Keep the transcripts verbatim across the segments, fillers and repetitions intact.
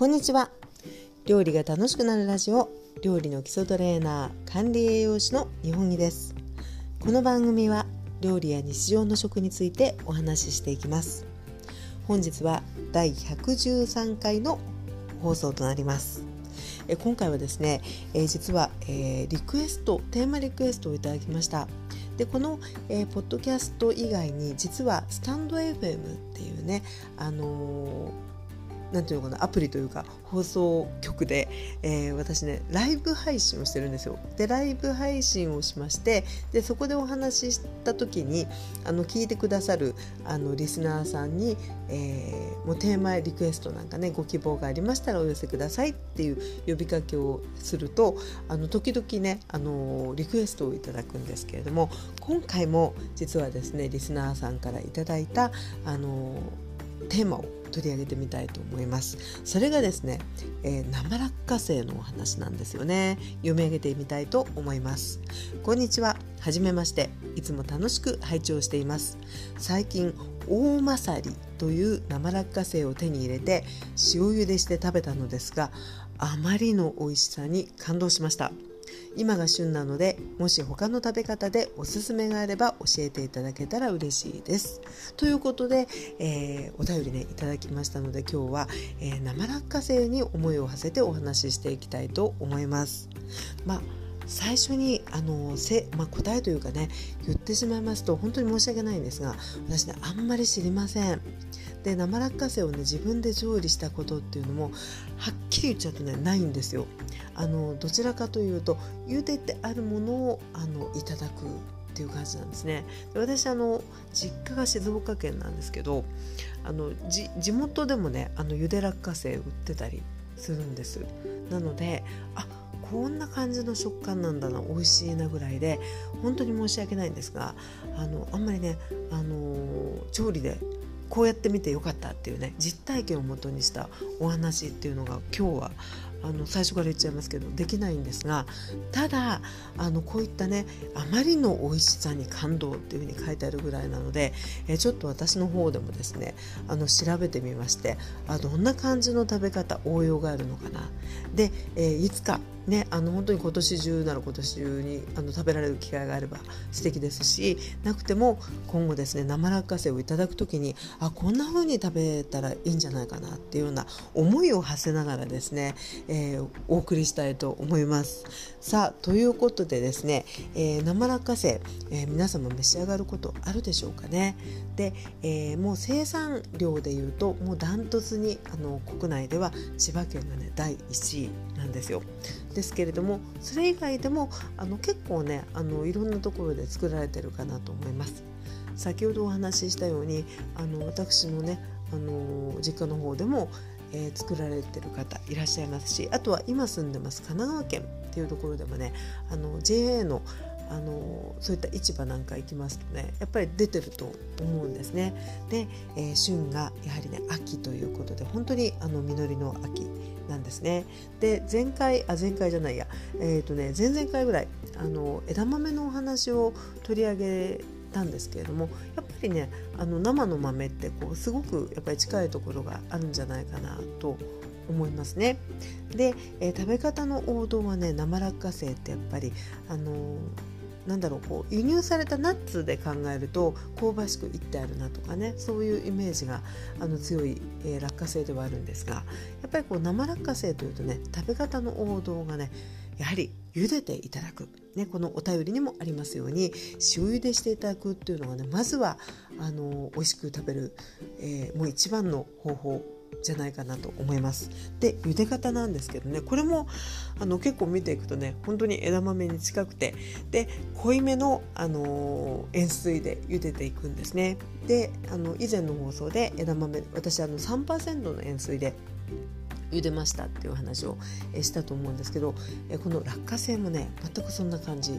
こんにちは。料理が楽しくなるラジオ、料理の基礎トレーナー、管理栄養士の日本木です。この番組は料理や日常の食についてお話ししていきます。本日はだいひゃくじゅうさんかいの放送となります。え今回はですね、え実は、えー、リクエストテーマリクエストをいただきました。でこの、えー、ポッドキャスト以外に実はスタンド エフエム っていうね、あのー、なんていうのかな、アプリというか放送局で、えー、私ねライブ配信をしてるんですよ。でライブ配信をしまして、でそこでお話しした時にあの聞いてくださるあのリスナーさんに、えー、もうテーマリクエストなんかね、ご希望がありましたらお寄せくださいっていう呼びかけをすると、あの時々ね、あのー、リクエストをいただくんですけれども、今回も実はですねリスナーさんからいただいた、あのー、テーマを取り上げてみたいと思います。それがですね、えー、生落花生のお話なんですよね。読み上げてみたいと思います。こんにちは、はじめまして。いつも楽しく拝聴しています。最近大まさりという生落花生を手に入れて塩茹でして食べたのですが、あまりの美味しさに感動しました。今が旬なので、もし他の食べ方でおすすめがあれば教えていただけたら嬉しいです。ということで、えー、お便りねいただきましたので、今日は、えー、生落花生に思いを馳せてお話ししていきたいと思います。まあ最初にあのせ、まあ、答えというかね言ってしまいますと本当に申し訳ないんですが、私ねあんまり知りません。で生落花生をね自分で調理したことっていうのもはっきり言っちゃうとねないんですよ。あのどちらかというと茹でてあるものをあのいただくっていう感じなんですね。で私あの実家が静岡県なんですけど、あのじ地元でもねあの茹で落花生売ってたりするんです。なのであこんな感じの食感なんだな、美味しいなぐらいで、本当に申し訳ないんですが、あのあんまりね、あのー、調理でこうやってみてよかったっていうね実体験をもとにしたお話っていうのが今日はあの最初から言っちゃいますけどできないんですが、ただあのこういったねあまりの美味しさに感動っていうふうに書いてあるぐらいなので、えちょっと私の方でもですねあの調べてみまして、あどんな感じの食べ方応用があるのかな、で、えー、いつかねあの本当に今年中なら今年中にあの食べられる機会があれば素敵ですし、なくても今後ですね生落花生をいただくときにあこんな風に食べたらいいんじゃないかなっていうような思いを馳せながらですね、えー、お送りしたいと思います。さあということでですね、えー、生落花生、えー、皆様召し上がることあるでしょうかね。で、えー、もう生産量でいうともうダントツにあの国内では千葉県がねだいいちいなんですよ。ですけれどもそれ以外でもあの結構ねあのいろんなところで作られてるかなと思います。先ほどお話ししたようにあの私のねあの実家の方でも、えー、作られてる方いらっしゃいますし、あとは今住んでます神奈川県っていうところでもねあの ジェーエー のあのそういった市場なんか行きますとねやっぱり出てると思うんですね。で、えー、旬がやはりね秋ということで本当にあの実りの秋なんですね。で前回あ前回じゃないやえっとね前々回ぐらいあの枝豆のお話を取り上げたんですけれども、やっぱりねあの生の豆ってこうすごくやっぱり近いところがあるんじゃないかなと思いますね。で、えー、食べ方の王道はね生落花生ってやっぱりあのーなんだろうこう輸入されたナッツで考えると香ばしくいってあるなとかね、そういうイメージがあの強い、えー、落花生ではあるんですが、やっぱりこう生落花生というとね食べ方の王道がねやはり茹でていただく、ね、このお便りにもありますように塩茹でしていただくっていうのがねまずはあの美味しく食べる、えー、もう一番の方法じゃないかなと思います。で茹で方なんですけどね、これもあの結構見ていくとね本当に枝豆に近くて、で濃いめの、あのー、塩水で茹でていくんですね。であの以前の放送で枝豆私あの さんパーセント の塩水で茹でましたっていう話をしたと思うんですけど、この落花生もね全くそんな感じ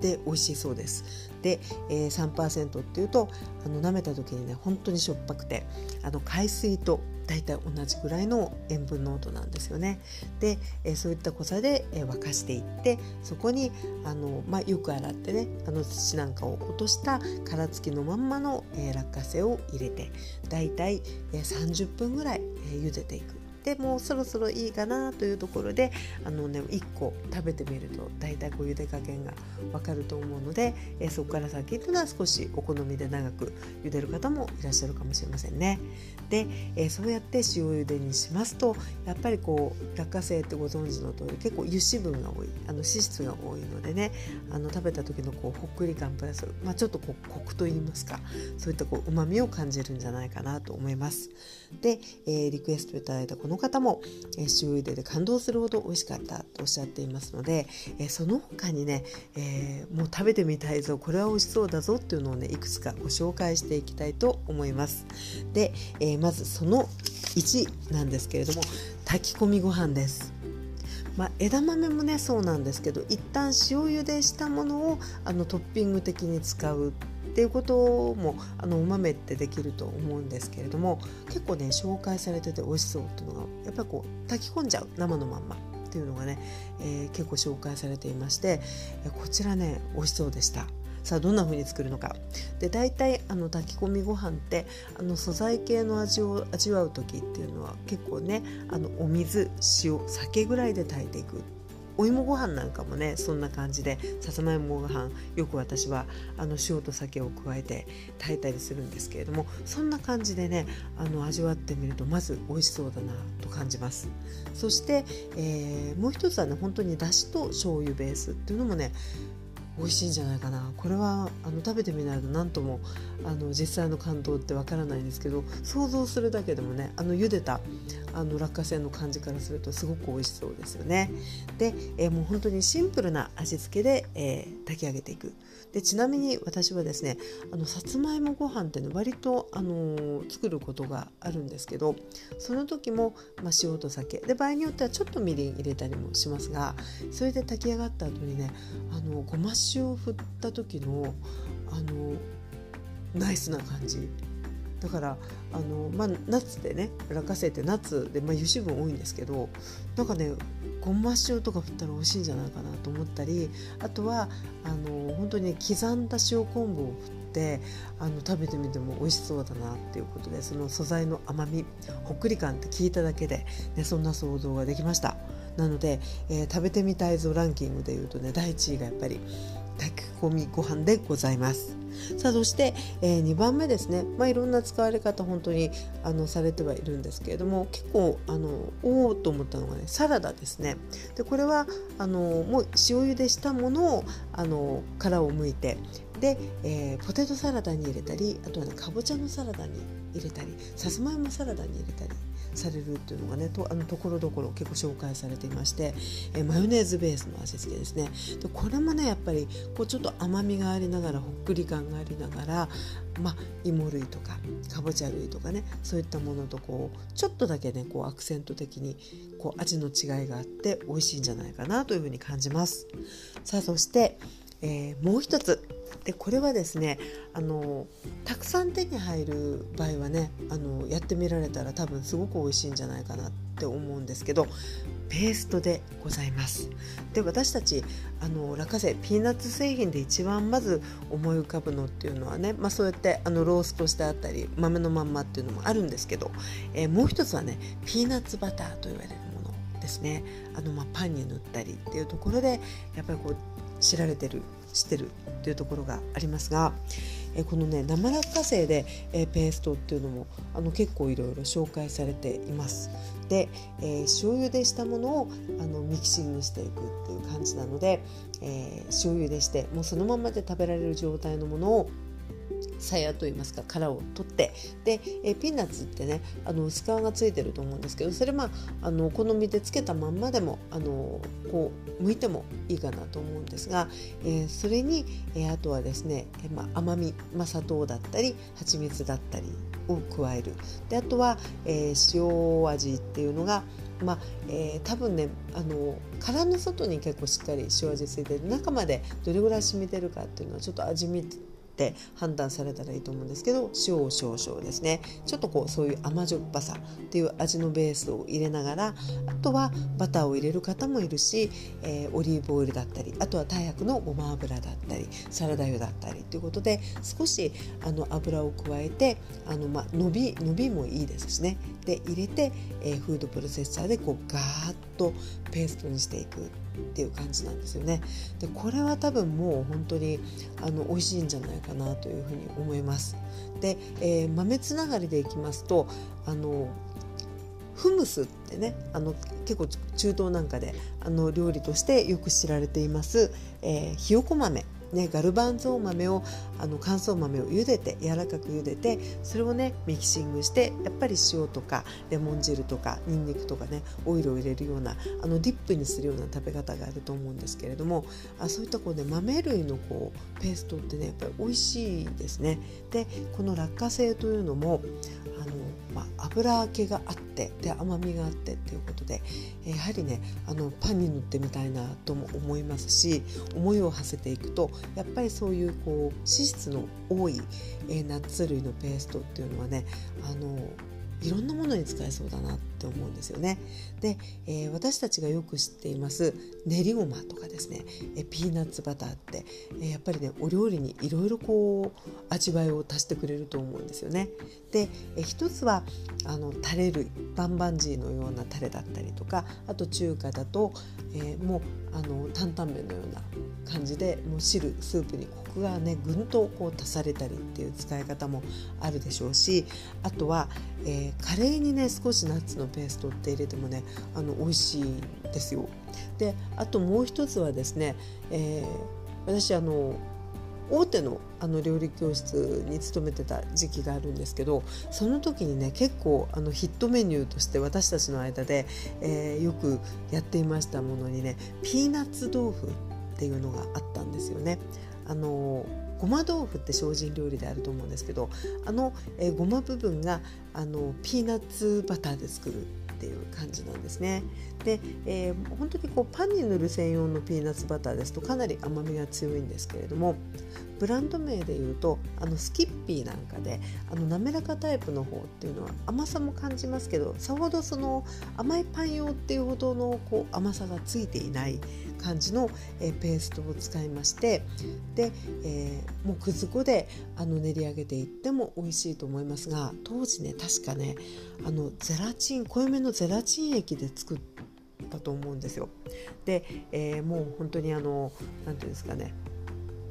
で美味しいそうです。で、えー、さんパーセント っていうとあの舐めた時にね本当にしょっぱくてあの海水と大体同じぐらいの塩分濃度なんですよね。で、えー、そういった濃さで、えー、沸かしていって、そこにあの、まあ、よく洗ってねあの土なんかを落とした殻付きのまんまの、えー、落花生を入れて大体、えー、さんじゅっぷんぐらい、えー、茹でていくでもうそろそろいいかなというところで、あのね、いっこ食べてみるとだいたいこう茹で加減がわかると思うので、えー、そこから先というのは少しお好みで長く茹でる方もいらっしゃるかもしれませんね。で、えー、そうやって塩茹でにしますと、やっぱりこう落花生ってご存知の通り結構油脂分が多い、あの脂質が多いのでね、あの食べた時のこうほっくり感プラス、まあ、ちょっとこうコクといいますか、そういったこう旨味を感じるんじゃないかなと思います。で、えー、リクエストいただいたこの方も、えー、塩茹でで感動するほど美味しかったとおっしゃっていますので、えー、その他にね、えー、もう食べてみたいぞ、これは美味しそうだぞっていうのをね、いくつかご紹介していきたいと思います。で、えー、まずそのいちなんですけれども、炊き込みご飯です。まあ、枝豆もねそうなんですけど、一旦塩茹でしたものをあのトッピング的に使うっていうことも、あのお豆ってできると思うんですけれども、結構ね紹介されてて美味しそうっていうのが、やっぱりこう炊き込んじゃう生のまんまっていうのがね、えー、結構紹介されていまして、こちらね美味しそうでした。さあ、どんな風に作るのか。で、大体あの炊き込みご飯ってあの素材系の味を味わう時っていうのは結構ね、あのお水、塩、酒ぐらいで炊いていく。お芋ご飯なんかもねそんな感じで、さつまいもご飯よく私はあの塩と酒を加えて炊いたりするんですけれども、そんな感じでねあの味わってみるとまず美味しそうだなと感じます。そして、えー、もう一つはね、本当にだしと醤油ベースっていうのもね美味しいんじゃないかな。これはあの食べてみないと何ともあの実際の感動ってわからないんですけど、想像するだけでもね、あの茹でたあの落花生の感じからするとすごく美味しそうですよね。で、えー、もう本当にシンプルな味付けで、えー、炊き上げていく。で、ちなみに私はですね、あのさつまいもご飯ってね割と、あのー、作ることがあるんですけど、その時も、まあ、塩と酒で、場合によってはちょっとみりん入れたりもしますが、それで炊き上がった後にね、あのごま塩を振った時のあのナイスな感じだから、あの、まあ、ナッツでね、落花生ってナッツで、まあ、油脂分多いんですけど、なんかねごま塩とか振ったら美味しいんじゃないかなと思ったり、あとはあの本当に刻んだ塩昆布を振ってあの食べてみても美味しそうだなっていうことで、その素材の甘み、ほっくり感って聞いただけで、ね、そんな想像ができました。なので、えー、食べてみたいぞランキングでいうとね、だいいちいがやっぱり炊き込みご飯でございます。さあ、そして、えー、にばんめですね。まあ、いろんな使われ方本当にあのされてはいるんですけれども、結構あのおおと思ったのがね、サラダですね。で、これはあのもう塩茹でしたものをあの殻をむいて、で、えー、ポテトサラダに入れたり、あとはねかぼちゃのサラダに入れたり、さつまいもサラダに入れたりされるっていうのがね、とあのところどころ結構紹介されていまして、えー、マヨネーズベースの味付けですね。で、これもねやっぱりこうちょっと甘みがありながら、ほっくり感がありながら、まあ、芋類とかかぼちゃ類とかね、そういったものとこうちょっとだけねこうアクセント的にこう味の違いがあって美味しいんじゃないかなというふうに感じます。さあ、そして、えー、もう一つで、これはですね、あのたくさん手に入る場合はね、あのやってみられたら多分すごく美味しいんじゃないかなって思うんですけど、ペーストでございます。で、私たちあの落花生、ピーナッツ製品で一番まず思い浮かぶのっていうのはね、まあ、そうやってあのローストしてあったり豆のまんまっていうのもあるんですけど、えー、もう一つはねピーナッツバターと言われるものですね。あの、まあ、パンに塗ったりっていうところでやっぱりこう知られてるしてるというところがありますが、えこのね生落花生でえペーストっていうのもあの結構いろいろ紹介されています。で、えー、塩茹でしたものをあのミキシングしていくっていう感じなので、えー、塩茹でしてもうそのままで食べられる状態のものをさやといいますか、殻を取って、でえピーナッツってねあの薄皮がついてると思うんですけど、それまああのお好みでつけたまんまでもあのこう剥いてもいいかなと思うんですが、えー、それに、えー、あとはですね、えーまあ、甘み、まあ、砂糖だったり蜂蜜だったりを加える。で、あとは、えー、塩味っていうのがまあえー、多分ねあの殻の外に結構しっかり塩味ついてる、中までどれぐらい染みてるかっていうのはちょっと味見って判断されたらいいと思うんですけど、塩を少々ですね、ちょっとこうそういう甘じょっぱさっていう味のベースを入れながら、あとはバターを入れる方もいるし、えー、オリーブオイルだったり、あとは太白のごま油だったりサラダ油だったりということで、少しあの油を加えて、あの、まあ、伸び伸びもいいですしね、で入れて、えー、フードプロセッサーでこうガーッとペーストにしていくっていう感じなんですよね。でこれは多分もう本当にあの美味しいんじゃないかなというふうに思います。で、えー、豆つながりでいきますと、あのフムスってね、あの結構中東なんかであの料理としてよく知られています、えー、ひよこ豆ね、ガルバンゾ豆をあの乾燥豆を茹でて、柔らかく茹でて、それをねミキシングして、やっぱり塩とかレモン汁とかニンニクとかね、オイルを入れるようなあのディップにするような食べ方があると思うんですけれども、あそういったこう、ね、豆類のこうペーストってねやっぱり美味しいですね。でこの落花生というのもあの、まあ、油気があって、で甘みがあってっていうことで、やはりねあのパンに塗ってみたいなとも思いますし、思いを馳せていくとやっぱりそういうこう脂質の多い、えー、ナッツ類のペーストっていうのはね、あのいろんなものに使えそうだなって思うんですよね。で、えー、私たちがよく知っています練りごまとかですね、えー、ピーナッツバターって、えー、やっぱりねお料理にいろいろこう味わいを足してくれると思うんですよね。で、えー、一つはあのタレ類、バンバンジーのようなタレだったりとか、あと中華だと、えー、もうあの担々麺のような感じで、もう汁スープにコクがねぐんとこう足されたりっていう使い方もあるでしょうし、あとは、えー、カレーにね少しナッツのペーストって入れてもねあの美味しいんですよ。であともう一つはですね、えー、私あの大手のあの料理教室に勤めてた時期があるんですけど、その時にね結構あのヒットメニューとして私たちの間で、えー、よくやっていましたものにね、ピーナッツ豆腐っていうのがあったんですよね。あのごま豆腐って精進料理であると思うんですけど、あの、えー、ごま部分があのピーナッツバターで作るっていう感じなんですね。で、えー、本当にこうパンに塗る専用のピーナッツバターですとかなり甘みが強いんですけれども、ブランド名でいうとあのスキッピーなんかであの滑らかタイプの方っていうのは甘さも感じますけど、さほどその甘いパン用っていうほどのこう甘さがついていない感じのえペーストを使いまして、で、えー、もうくず粉であの練り上げていっても美味しいと思いますが、当時ね確かねあのゼラチン濃いめのゼラチン液で作ったと思うんですよ。で、えー、もう本当にあのなんていうんですかね、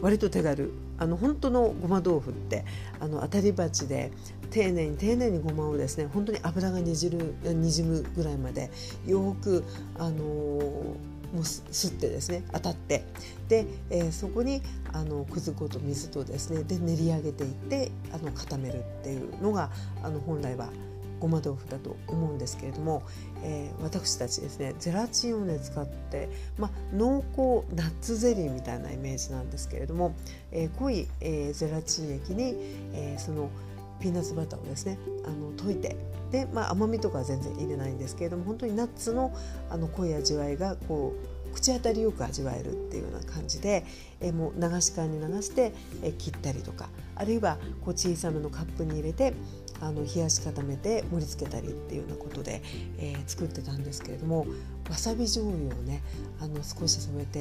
割と手軽、あの本当のごま豆腐ってあの当たり鉢で丁寧に丁寧にごまをですね、本当に油がにじる、にじむぐらいまでよくあのーもう吸ってですね当たって、で、えー、そこにあのくず粉と水とですねで練り上げていってあの固めるっていうのがあの本来はごま豆腐だと思うんですけれども、えー、私たちですねゼラチンをね使って、ま、濃厚ナッツゼリーみたいなイメージなんですけれども、えー、濃い、えー、ゼラチン液に、えー、そのピーナッツバターをですねあの溶いて、で、まあ、甘みとかは全然入れないんですけれども、本当にナッツ の, あの濃い味わいがこう口当たりよく味わえるっていうような感じで、えもう流し缶に流してえ切ったりとか、あるいはこう小さめのカップに入れてあの冷やし固めて盛り付けたりっていうようなことで、えー、作ってたんですけれども、わさび醤油をねあの少し添えて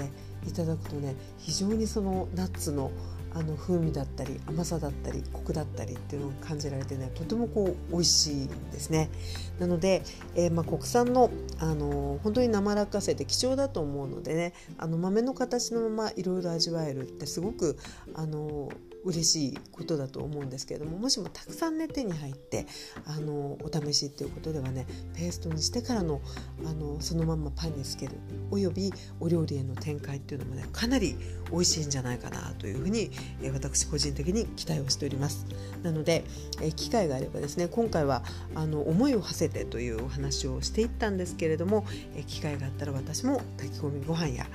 いただくとね、非常にそのナッツのあの風味だったり甘さだったりコクだったりっていうのを感じられてね、とてもこう美味しいんですね。なので、えーまあ、国産の、あのー、本当に生落花生って貴重だと思うのでね、あの豆の形のままいろいろ味わえるってすごく、あのー、嬉しいことだと思うんですけれども、もしもたくさんね手に入って、あのー、お試しっていうことではね、ペーストにしてからの、あのー、そのまんまパンにつけるおよびお料理への展開っていうのもねかなり美味しいんじゃないかなというふうに私個人的に期待をしております。なので機会があればですね、今回はあの思いを馳せてというお話をしていったんですけれども、機会があったら私も炊き込みご飯や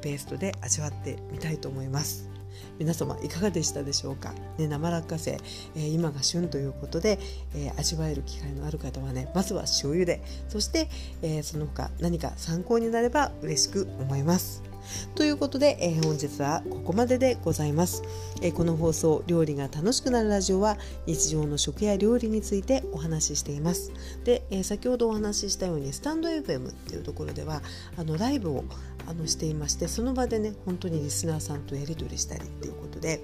ペーストで味わってみたいと思います。皆様いかがでしたでしょうか、ね、生落花生、えー、今が旬ということで、えー、味わえる機会のある方はね、まずは塩茹で、そして、えー、その他何か参考になれば嬉しく思います。ということで、えー、本日はここまででございます。えー、この放送料理が楽しくなるラジオは日常の食や料理についてお話ししています。で、えー、先ほどお話ししたようにスタンド エフエム っていうところではあのライブをあのしていまして、その場でね本当にリスナーさんとやり取りしたりっていうことで、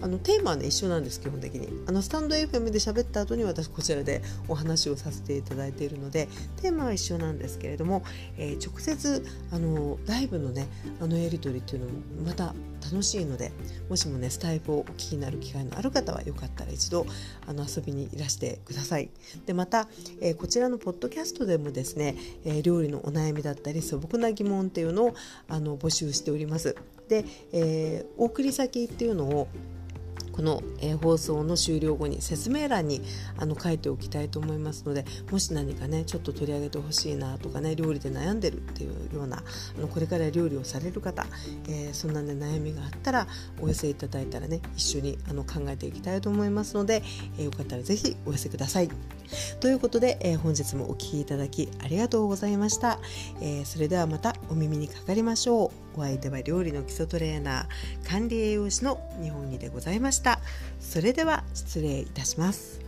あのテーマはね一緒なんです。基本的にあのスタンド エフエム で喋った後に私こちらでお話をさせていただいているのでテーマは一緒なんですけれども、えー、直接あのライブのねあのやり取りっていうのもまた楽しいので、もしもねスタイフをお聞きになる機会のある方はよかったら一度あの遊びにいらしてください。でまた、えー、こちらのポッドキャストでもですね、えー、料理のお悩みだったり素朴な疑問っていうのをあの募集しております。で、えー、お送り先っていうのをこの放送の終了後に説明欄にあの書いておきたいと思いますので、もし何かねちょっと取り上げてほしいなとかね、料理で悩んでるっていうようなあのこれから料理をされる方、えー、そんな、ね、悩みがあったらお寄せいただいたらね一緒にあの考えていきたいと思いますので、えー、よかったらぜひお寄せください。ということで、えー、本日もお聞きいただきありがとうございました。えー、それではまたお耳にかかりましょう。お相手は料理の基礎トレーナー管理栄養士の日本にでございました。それでは失礼いたします。